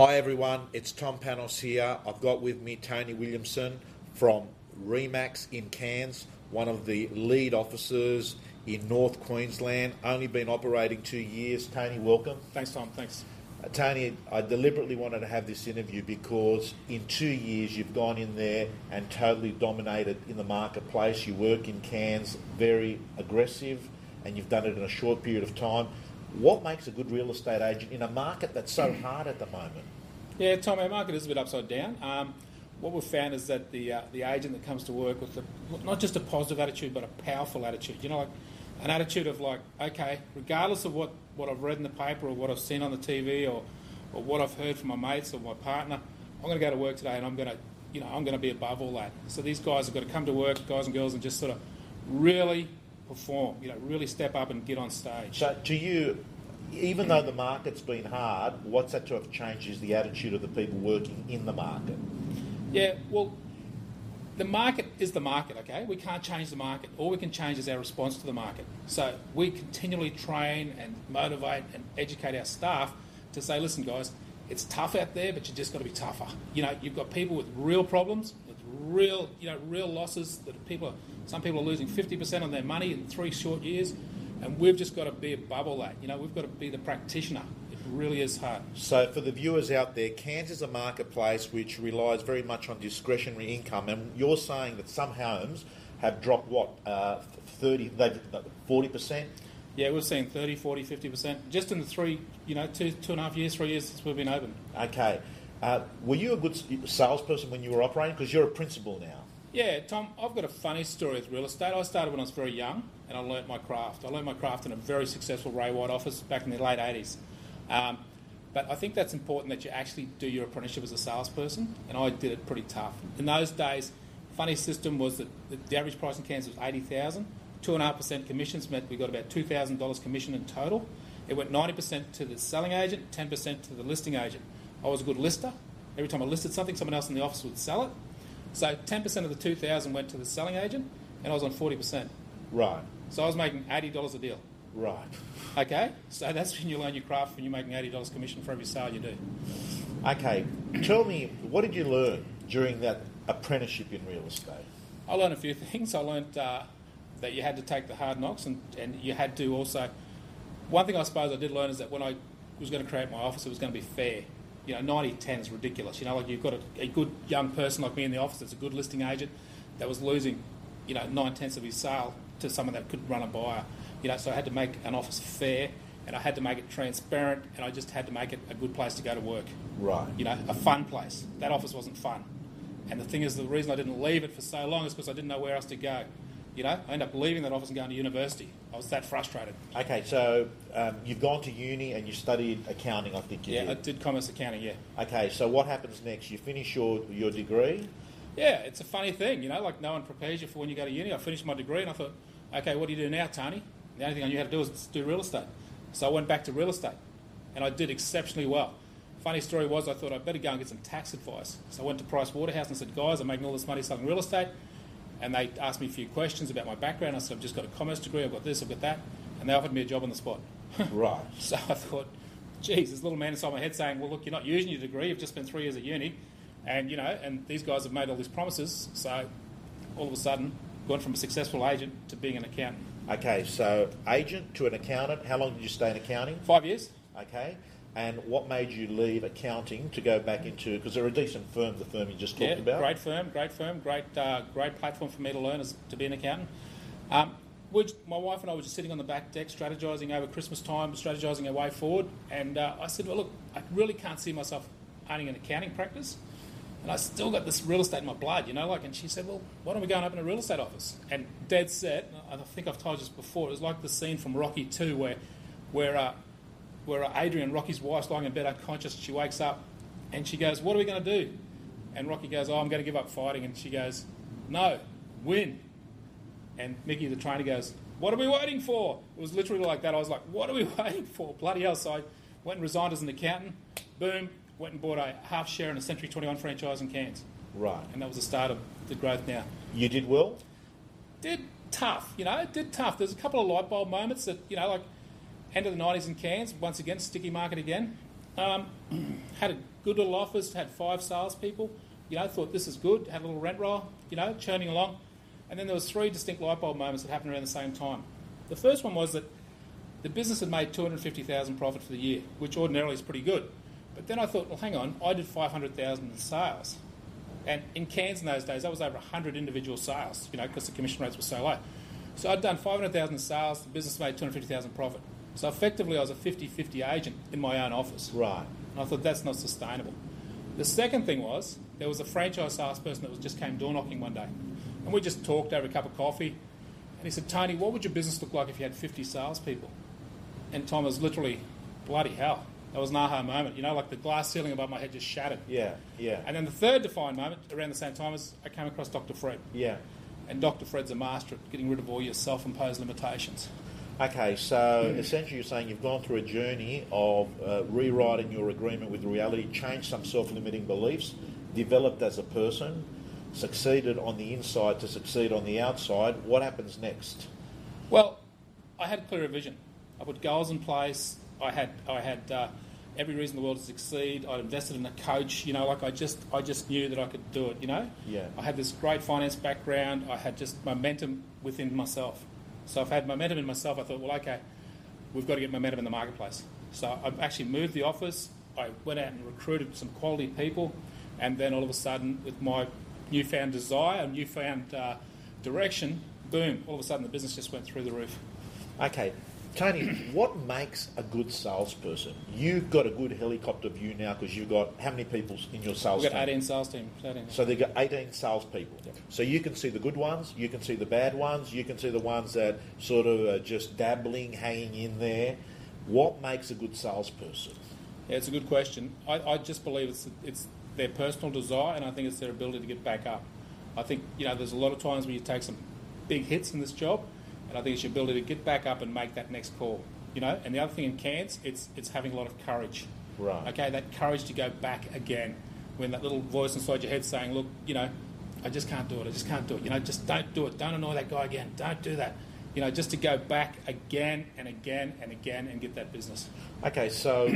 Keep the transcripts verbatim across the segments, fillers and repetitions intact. Hi everyone, it's Tom Panos here. I've got with me Tony Williamson from RE/MAX in Cairns, one of the lead officers in North Queensland, only been operating two years. Tony, welcome. Thanks, Tom. Thanks. Uh, Tony, I deliberately wanted to have this interview because in two years you've gone in there and totally dominated in the marketplace. You work in Cairns, very aggressive, and you've done it in a short period of time. What makes a good real estate agent in a market that's so hard at the moment? Yeah, Tom, our market is a bit upside down. Um, what we've found is that the uh, the agent that comes to work with the, not just a positive attitude, but a powerful attitude. You know, like an attitude of like, okay, regardless of what, what I've read in the paper or what I've seen on the T V or, or what I've heard from my mates or my partner, I'm going to go to work today and I'm going to, you know, I'm going to be above all that. So these guys have got to come to work, guys and girls, and just sort of really perform, you know, really step up and get on stage. So to you, even though the market's been hard, what's that to have changed is the attitude of the people working in the market? Yeah, well, the market is the market, okay? We can't change the market. All we can change is our response to the market. So we continually train and motivate and educate our staff to say, listen, guys, it's tough out there, but you just got to be tougher. You know, you've got people with real problems, with real, you know, real losses. That people are, some people are losing fifty percent on their money in three short years, and we've just got to be above all that. You know, we've got to be the practitioner. It really is hard. So, for the viewers out there, Cairns is a marketplace which relies very much on discretionary income, and you're saying that some homes have dropped what uh, thirty, forty percent. Yeah, we've seen thirty, forty, fifty percent just in the three, you know, two, two and a half years, three years since we've been open. Okay. Uh, were you a good salesperson when you were operating? Because you're a principal now. Yeah, Tom, I've got a funny story with real estate. I started when I was very young and I learnt my craft. I learnt my craft in a very successful Ray White office back in the late eighties. Um, but I think that's important that you actually do your apprenticeship as a salesperson, and I did it pretty tough. In those days, the funny system was that the average price in Cairns was eighty thousand dollars. two point five percent commissions meant we got about two thousand dollars commission in total. It went ninety percent to the selling agent, ten percent to the listing agent. I was a good lister. Every time I listed something, someone else in the office would sell it. So ten percent of the two thousand dollars went to the selling agent, and I was on forty percent. Right. So I was making eighty dollars a deal. Right. Okay? So that's when you learn your craft, when you're making eighty dollars commission for every sale you do. Okay. Tell me, what did you learn during that apprenticeship in real estate? I learned a few things. I learned... Uh, that you had to take the hard knocks, and, and you had to also... One thing I suppose I did learn is that when I was going to create my office, it was going to be fair. You know, ninety ten is ridiculous. You know, like you've got a, a good young person like me in the office that's a good listing agent that was losing, you know, nine-tenths of his sale to someone that could run a buyer. You know, so I had to make an office fair, and I had to make it transparent, and I just had to make it a good place to go to work. Right. You know, a fun place. That office wasn't fun. And the thing is, the reason I didn't leave it for so long is because I didn't know where else to go. You know, I ended up leaving that office and going to university. I was that frustrated. Okay, so um, you've gone to uni and you studied accounting, I think you yeah, did. Yeah, I did commerce accounting, yeah. Okay, so what happens next? You finish your, your degree? Yeah, it's a funny thing, you know, like no one prepares you for when you go to uni. I finished my degree and I thought, okay, what do you do now, Tony? The only thing I knew how to do was do real estate. So I went back to real estate and I did exceptionally well. Funny story was I thought I'd better go and get some tax advice. So I went to Price Waterhouse and said, guys, I'm making all this money selling real estate. And they asked me a few questions about my background. I said, I've just got a commerce degree, I've got this, I've got that. And they offered me a job on the spot. Right. So I thought, geez, this little man inside my head saying, well, look, you're not using your degree, you've just spent three years at uni. And, you know, and these guys have made all these promises. So all of a sudden, gone from a successful agent to being an accountant. Okay, so agent to an accountant. How long did you stay in accounting? Five years. Okay. And what made you leave accounting to go back into... Because they're a decent firm, the firm you just talked yeah, about. Yeah, great firm, great firm, great uh, great platform for me to learn as to be an accountant. Um, which my wife and I were just sitting on the back deck, strategising over Christmas time, strategising our way forward. And uh, I said, well, look, I really can't see myself owning an accounting practice. And I still got this real estate in my blood, you know, like... And she said, well, why don't we go and open a real estate office? And dead set, and I think I've told you this before, it was like the scene from Rocky two where... where uh, where Adrian, Rocky's wife's lying in bed unconscious. She wakes up and she goes, what are we going to do? And Rocky goes, oh, I'm going to give up fighting. And she goes, no, win. And Mickey, the trainer, goes, what are we waiting for? It was literally like that. I was like, what are we waiting for? Bloody hell. So I went and resigned as an accountant. Boom. Went and bought a half share in a Century twenty-one franchise in Cairns. Right. And that was the start of the growth now. You did well? Did tough, you know, did tough. There's a couple of light bulb moments that, you know, like... End of the nineties in Cairns, once again, sticky market again. Um, had a good little office, had five salespeople, you know, thought this is good, had a little rent roll, you know, churning along. And then there was three distinct light bulb moments that happened around the same time. The first one was that the business had made two hundred fifty thousand dollars profit for the year, which ordinarily is pretty good. But then I thought, well, hang on, I did five hundred thousand dollars in sales. And in Cairns in those days, that was over one hundred individual sales, you know, because the commission rates were so low. So I'd done five hundred thousand dollars in sales, the business made two hundred fifty thousand dollars profit. So effectively I was a fifty-fifty agent in my own office. Right. And I thought, that's not sustainable. The second thing was, there was a franchise salesperson that was, just came door knocking one day. And we just talked over a cup of coffee. And he said, Tony, what would your business look like if you had fifty salespeople? And Tom was literally, bloody hell. That was an aha moment. You know, like the glass ceiling above my head just shattered. Yeah, yeah. And then the third defined moment, around the same time, is I came across Doctor Fred. Yeah. And Doctor Fred's a master at getting rid of all your self-imposed limitations. Okay, so essentially you're saying you've gone through a journey of uh, rewriting your agreement with reality, changed some self-limiting beliefs, developed as a person, succeeded on the inside to succeed on the outside. What happens next? Well, I had clearer vision. I put goals in place. I had I had uh, every reason in the world to succeed. I'd invested in a coach. You know, like I just I just knew that I could do it, you know? Yeah. I had this great finance background. I had just momentum within myself. So if I had momentum in myself, I thought, well, okay, we've got to get momentum in the marketplace. So I actually moved the office. I went out and recruited some quality people. And then all of a sudden, with my newfound desire and newfound uh, direction, boom, all of a sudden the business just went through the roof. Okay. Tony, what makes a good salesperson? You've got a good helicopter view now because you've got how many people in your sales team? We've got eighteen sales team. eighteen. So they've got eighteen salespeople. Yep. So you can see the good ones, you can see the bad ones, you can see the ones that sort of are just dabbling, hanging in there. What makes a good salesperson? Yeah, it's a good question. I, I just believe it's it's their personal desire, and I think it's their ability to get back up. I think, you know, there's a lot of times where you take some big hits in this job, and I think it's your ability to get back up and make that next call, you know. And the other thing in Cairns, it's it's having a lot of courage. Right. Okay, that courage to go back again when that little voice inside your head saying, look, you know, I just can't do it, I just can't do it. You know, just don't do it. Don't annoy that guy again. Don't do that. You know, just to go back again and again and again and get that business. Okay, so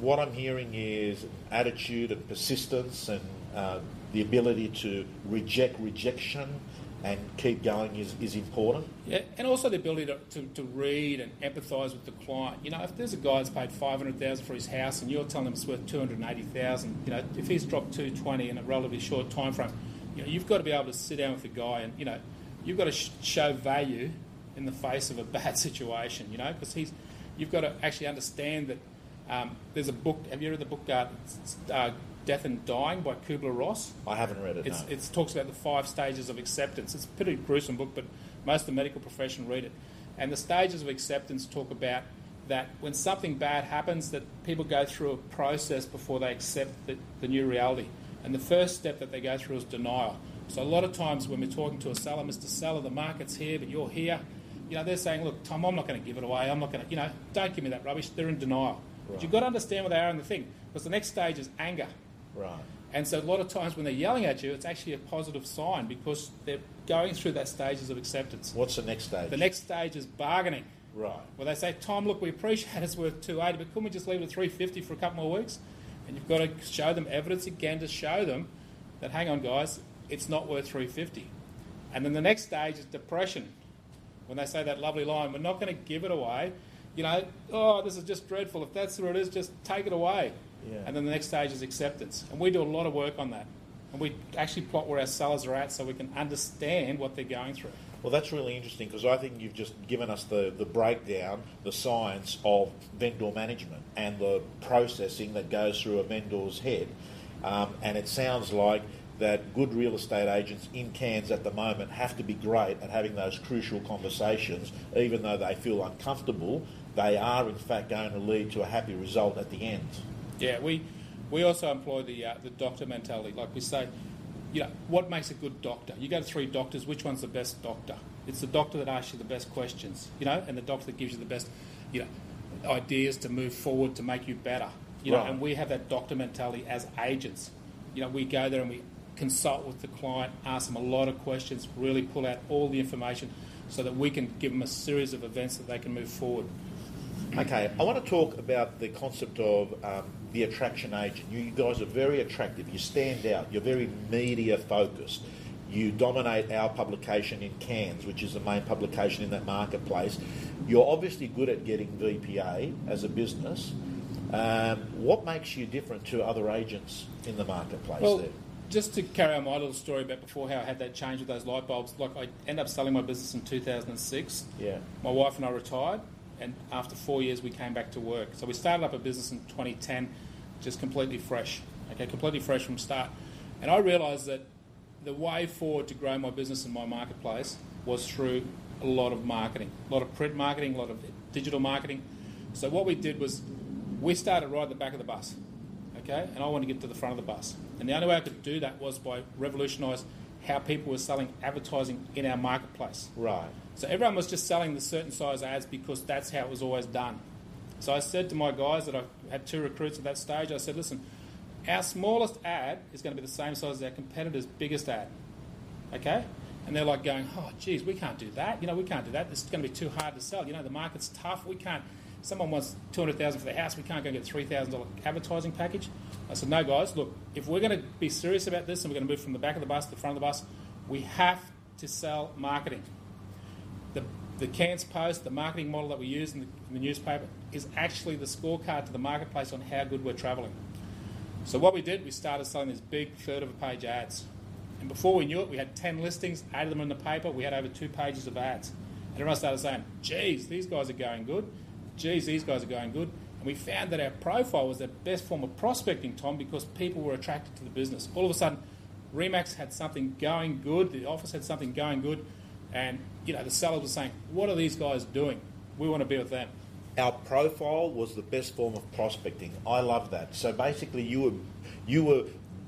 what I'm hearing is attitude and persistence and uh, the ability to reject rejection and keep going is, is important. Yeah, and also the ability to, to, to read and empathise with the client. You know, if there's a guy that's paid five hundred thousand dollars for his house and you're telling him it's worth two hundred eighty thousand dollars, you know, if he's dropped two hundred twenty thousand dollars in a relatively short time frame, you know, you've got to be able to sit down with the guy and, you know, you've got to sh- show value in the face of a bad situation, you know, because he's, you've got to actually understand that um, there's a book, have you read the book, uh, uh Death and Dying by Kübler-Ross? I haven't read it, it's, no. It talks about the five stages of acceptance. It's a pretty gruesome book, but most of the medical profession read it. And the stages of acceptance talk about that when something bad happens, that people go through a process before they accept the, the new reality. And the first step that they go through is denial. So a lot of times when we're talking to a seller, Mister Seller, the market's here, but you're here. You know, they're saying, look, Tom, I'm not going to give it away. I'm not going to, you know, don't give me that rubbish. They're in denial. Right. But you've got to understand where they are in the thing, because the next stage is anger. Right. And so a lot of times when they're yelling at you, it's actually a positive sign because they're going through that stages of acceptance. What's the next stage? The next stage is bargaining. Right. Well, they say, Tom, look, we appreciate it's worth two hundred eighty dollars, but couldn't we just leave it at three hundred fifty dollars for a couple more weeks? And you've got to show them evidence again to show them that, hang on, guys, it's not worth three hundred fifty dollars. And then the next stage is depression. When they say that lovely line, we're not going to give it away. You know, oh, this is just dreadful. If that's where it is, just take it away. Yeah. And then the next stage is acceptance. And we do a lot of work on that. And we actually plot where our sellers are at so we can understand what they're going through. Well, that's really interesting because I think you've just given us the, the breakdown, the science of vendor management and the processing that goes through a vendor's head. Um, and it sounds like that good real estate agents in Cairns at the moment have to be great at having those crucial conversations, even though they feel uncomfortable. They are, in fact, going to lead to a happy result at the end. Yeah, we we also employ the uh, the doctor mentality. Like we say, you know, what makes a good doctor? You go to three doctors, which one's the best doctor? It's the doctor that asks you the best questions, you know, and the doctor that gives you the best, you know, ideas to move forward to make you better. You know, right. And we have that doctor mentality as agents. You know, we go there and we consult with the client, ask them a lot of questions, really pull out all the information so that we can give them a series of events that they can move forward. Okay, I want to talk about the concept of um, the attraction agent. You guys are very attractive. You stand out. You're very media-focused. You dominate our publication in Cairns, which is the main publication in that marketplace. You're obviously good at getting V P A as a business. Um, what makes you different to other agents in the marketplace well, there? Just to carry on my little story about before how I had that change with those light bulbs, like I ended up selling my business in two thousand six. Yeah. My wife and I retired, and after four years we came back to work. So we started up a business in twenty ten, just completely fresh, okay, completely fresh from start. And I realised that the way forward to grow my business in my marketplace was through a lot of marketing, a lot of print marketing, a lot of digital marketing. So what we did was we started right at the back of the bus, okay? And I wanted to get to the front of the bus. And the only way I could do that was by revolutionise how people were selling advertising in our marketplace. Right. So everyone was just selling the certain size ads because that's how it was always done. So I said to my guys that I had two recruits at that stage, I said, listen, our smallest ad is going to be the same size as our competitor's biggest ad, okay? And they're like going, oh, geez, we can't do that. You know, we can't do that. This is going to be too hard to sell. You know, the market's tough. We can't. Someone wants two hundred thousand dollars for their house. We can't go get a three thousand dollars advertising package. I said, no, guys, look, if we're going to be serious about this and we're going to move from the back of the bus to the front of the bus, we have to sell marketing. The the Cairns Post, the marketing model that we use in the, in the newspaper, is actually the scorecard to the marketplace on how good we're travelling. So what we did, we started selling these big third-of-a-page ads. And before we knew it, we had ten listings, eight of them in the paper. We had over two pages of ads. And everyone started saying, geez, these guys are going good. Geez, these guys are going good. And we found that our profile was the best form of prospecting, Tom, because people were attracted to the business. All of a sudden, RE/MAX had something going good. The office had something going good. And, you know, the sellers were saying, what are these guys doing? We want to be with them. Our profile was the best form of prospecting. I love that. So basically, you were, you were,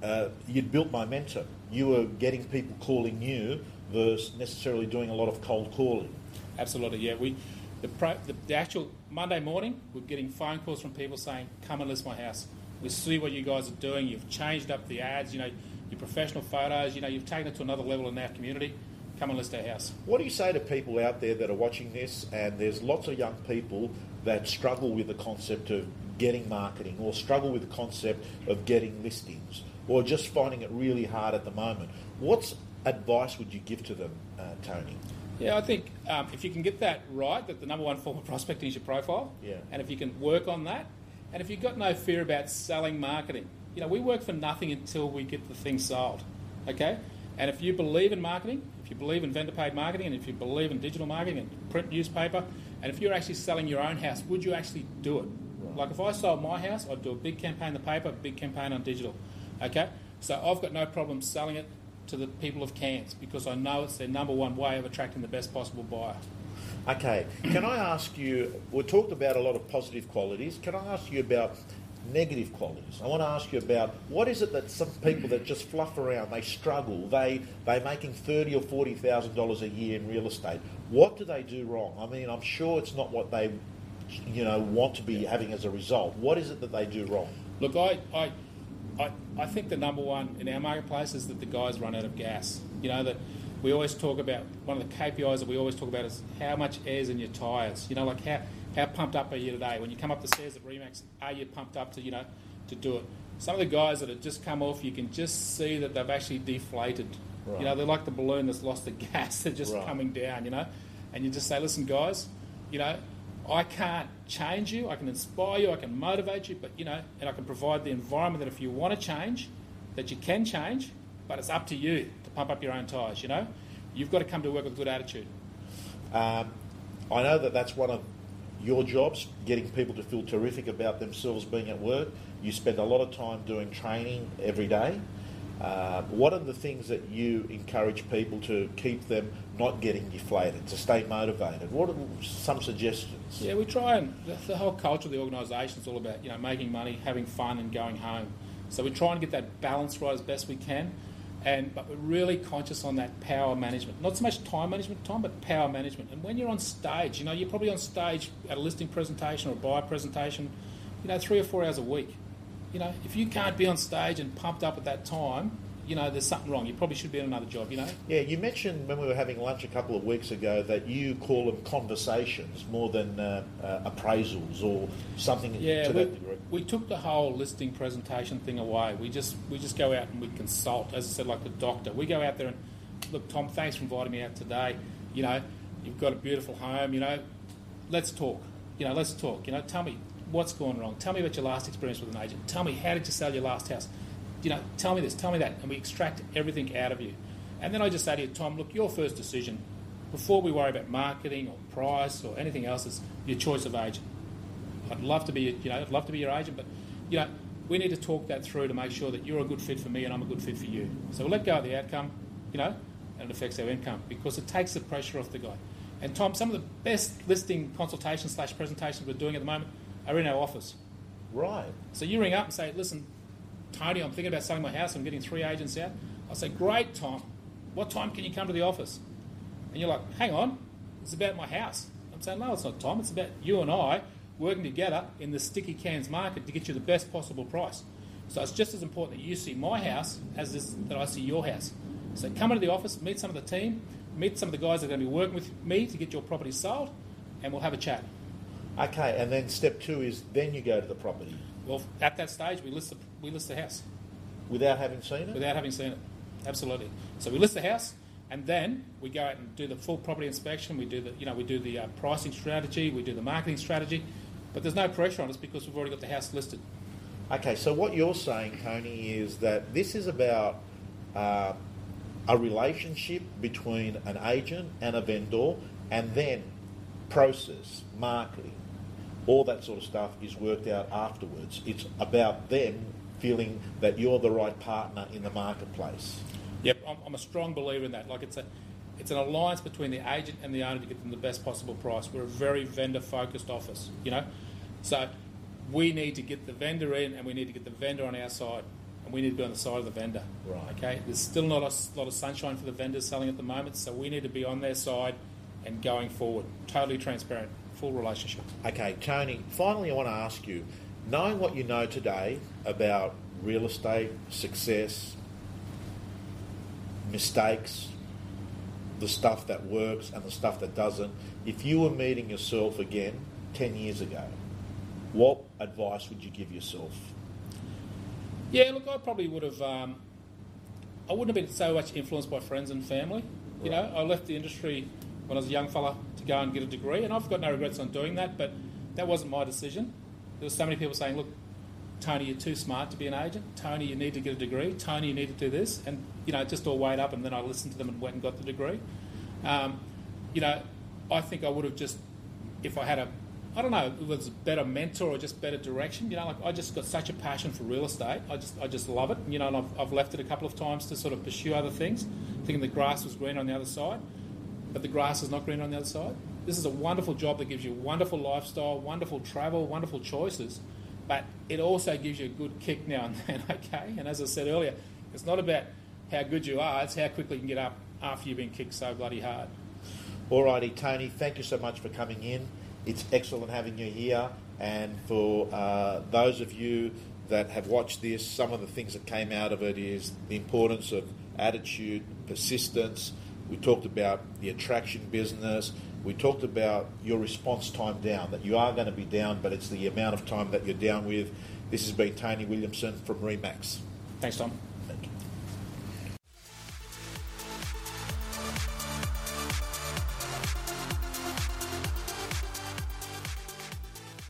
uh, you'd built momentum. You were getting people calling you versus necessarily doing a lot of cold calling. Absolutely, yeah. We, the, pro, the, the actual Monday morning, we're getting phone calls from people saying, "Come and list my house. We see what you guys are doing. You've changed up the ads. You know, your professional photos. You know, you've taken it to another level in our community." Come and list our house. What do you say to people out there that are watching this, and there's lots of young people that struggle with the concept of getting marketing or struggle with the concept of getting listings or just finding it really hard at the moment? What advice would you give to them, uh, Tony? Yeah, I think um, if you can get that right, that the number one form of prospecting is your profile, yeah. And if you can work on that, and if you've got no fear about selling marketing, you know, we work for nothing until we get the thing sold, okay? And if you believe in marketing, if you believe in vendor-paid marketing, and if you believe in digital marketing and print newspaper, and if you're actually selling your own house, would you actually do it? Right. Like if I sold my house, I'd do a big campaign in the paper, a big campaign on digital. Okay, so I've got no problem selling it to the people of Cairns because I know it's their number one way of attracting the best possible buyer. Okay, can I ask you, we talked about a lot of positive qualities. Can I ask you about negative qualities? I want to ask you about what is it that some people that just fluff around, they struggle, they they're making thirty or forty thousand dollars a year in real estate. What do they do wrong? I mean, I'm sure it's not what they, you know, want to be having as a result. What is it that they do wrong? Look, I I I, I think the number one in our marketplace is that the guys run out of gas. You know that we always talk about, one of the K P Is that we always talk about is how much air's in your tyres. You know, like how How pumped up are you today? When you come up the stairs at RE/MAX, are you pumped up to, you know, to do it? Some of the guys that have just come off, you can just see that they've actually deflated. Right. You know, they're like the balloon that's lost the gas. They're just right. coming down, you know. And you just say, listen, guys, you know, I can't change you. I can inspire you. I can motivate you. But, you know, and I can provide the environment that if you want to change, that you can change. But it's up to you to pump up your own tyres, you know. You've got to come to work with a good attitude. Um, I know that that's one of your jobs, getting people to feel terrific about themselves being at work. You spend a lot of time doing training every day. Uh, what are the things that you encourage people to keep them not getting deflated, to stay motivated? What are some suggestions? Yeah, we try, and the, the whole culture of the organisation is all about, you know, making money, having fun and going home. So we try and get that balance right as best we can, and but we're really conscious on that power management. Not so much time management, Tom, but power management. And when you're on stage, you know, you're probably on stage at a listing presentation or a buyer presentation, you know, three or four hours a week. You know, if you can't be on stage and pumped up at that time, you know, there's something wrong. You probably should be in another job, you know. Yeah, you mentioned when we were having lunch a couple of weeks ago that you call them conversations more than uh, uh, appraisals or something yeah, to we, that degree. We took the whole listing presentation thing away. We just we just go out and we consult, as I said, like the doctor. We go out there and, look, Tom, thanks for inviting me out today. You know, you've got a beautiful home, you know. Let's talk. You know, let's talk. You know, tell me what's gone wrong. Tell me about your last experience with an agent. Tell me, how did you sell your last house? You know, tell me this, tell me that. And we extract everything out of you. And then I just say to you, Tom, look, your first decision, before we worry about marketing or price or anything else, is your choice of agent. I'd love to be, you know, I'd love to be your agent, but, you know, we need to talk that through to make sure that you're a good fit for me and I'm a good fit for you. So we'll let go of the outcome, you know, and it affects our income because it takes the pressure off the guy. And, Tom, some of the best listing consultations slash presentations we're doing at the moment are in our office. Right. So you ring up and say, listen, Tony, I'm thinking about selling my house. I'm getting three agents out. I say, great, Tom. What time can you come to the office? And you're like, hang on, it's about my house. I'm saying, no, it's not, Tom. It's about you and I working together in the sticky Cairns market to get you the best possible price. So it's just as important that you see my house as this, that I see your house. So come into the office, meet some of the team, meet some of the guys that are going to be working with me to get your property sold, and we'll have a chat. Okay, and then step two is then you go to the property. Well, at that stage, we list the we list the house. Without having seen it? Without having seen it, absolutely. So we list the house, and then we go out and do the full property inspection. We do the you know we do the uh, pricing strategy, we do the marketing strategy, but there's no pressure on us because we've already got the house listed. Okay, so what you're saying, Tony, is that this is about uh, a relationship between an agent and a vendor, and then process, marketing, all that sort of stuff is worked out afterwards. It's about them feeling that you're the right partner in the marketplace. Yep, I'm, I'm a strong believer in that. Like it's a, it's an alliance between the agent and the owner to get them the best possible price. We're a very vendor-focused office, you know. So we need to get the vendor in and we need to get the vendor on our side and we need to be on the side of the vendor. Right. Okay. There's still not a lot of sunshine for the vendors selling at the moment, so we need to be on their side and going forward. Totally transparent. Full relationship. Okay, Tony, finally I want to ask you, knowing what you know today about real estate, success, mistakes, the stuff that works and the stuff that doesn't, if you were meeting yourself again ten years ago, what advice would you give yourself? Yeah, look, I probably would have, um, I wouldn't have been so much influenced by friends and family. Right. You know, I left the industry when I was a young fella to go and get a degree, and I've got no regrets on doing that, but that wasn't my decision. There were so many people saying, look, Tony, you're too smart to be an agent. Tony, you need to get a degree. Tony, you need to do this. And, you know, it just all weighed up, and then I listened to them and went and got the degree. Um, you know, I think I would have just, if I had a, I don't know, if it was a better mentor or just better direction, you know, like I just got such a passion for real estate. I just I just love it, you know, and I've, I've left it a couple of times to sort of pursue other things, thinking the grass was green on the other side. But the grass is not green on the other side. This is a wonderful job that gives you a wonderful lifestyle, wonderful travel, wonderful choices, but it also gives you a good kick now and then, okay? And as I said earlier, it's not about how good you are, it's how quickly you can get up after you've been kicked so bloody hard. All righty, Tony, thank you so much for coming in. It's excellent having you here, and for uh, those of you that have watched this, some of the things that came out of it is the importance of attitude, persistence. We talked about the attraction business. We talked about your response time down, that you are going to be down, but it's the amount of time that you're down with. This has been Tony Williamson from R E/MAX. Thanks, Tom.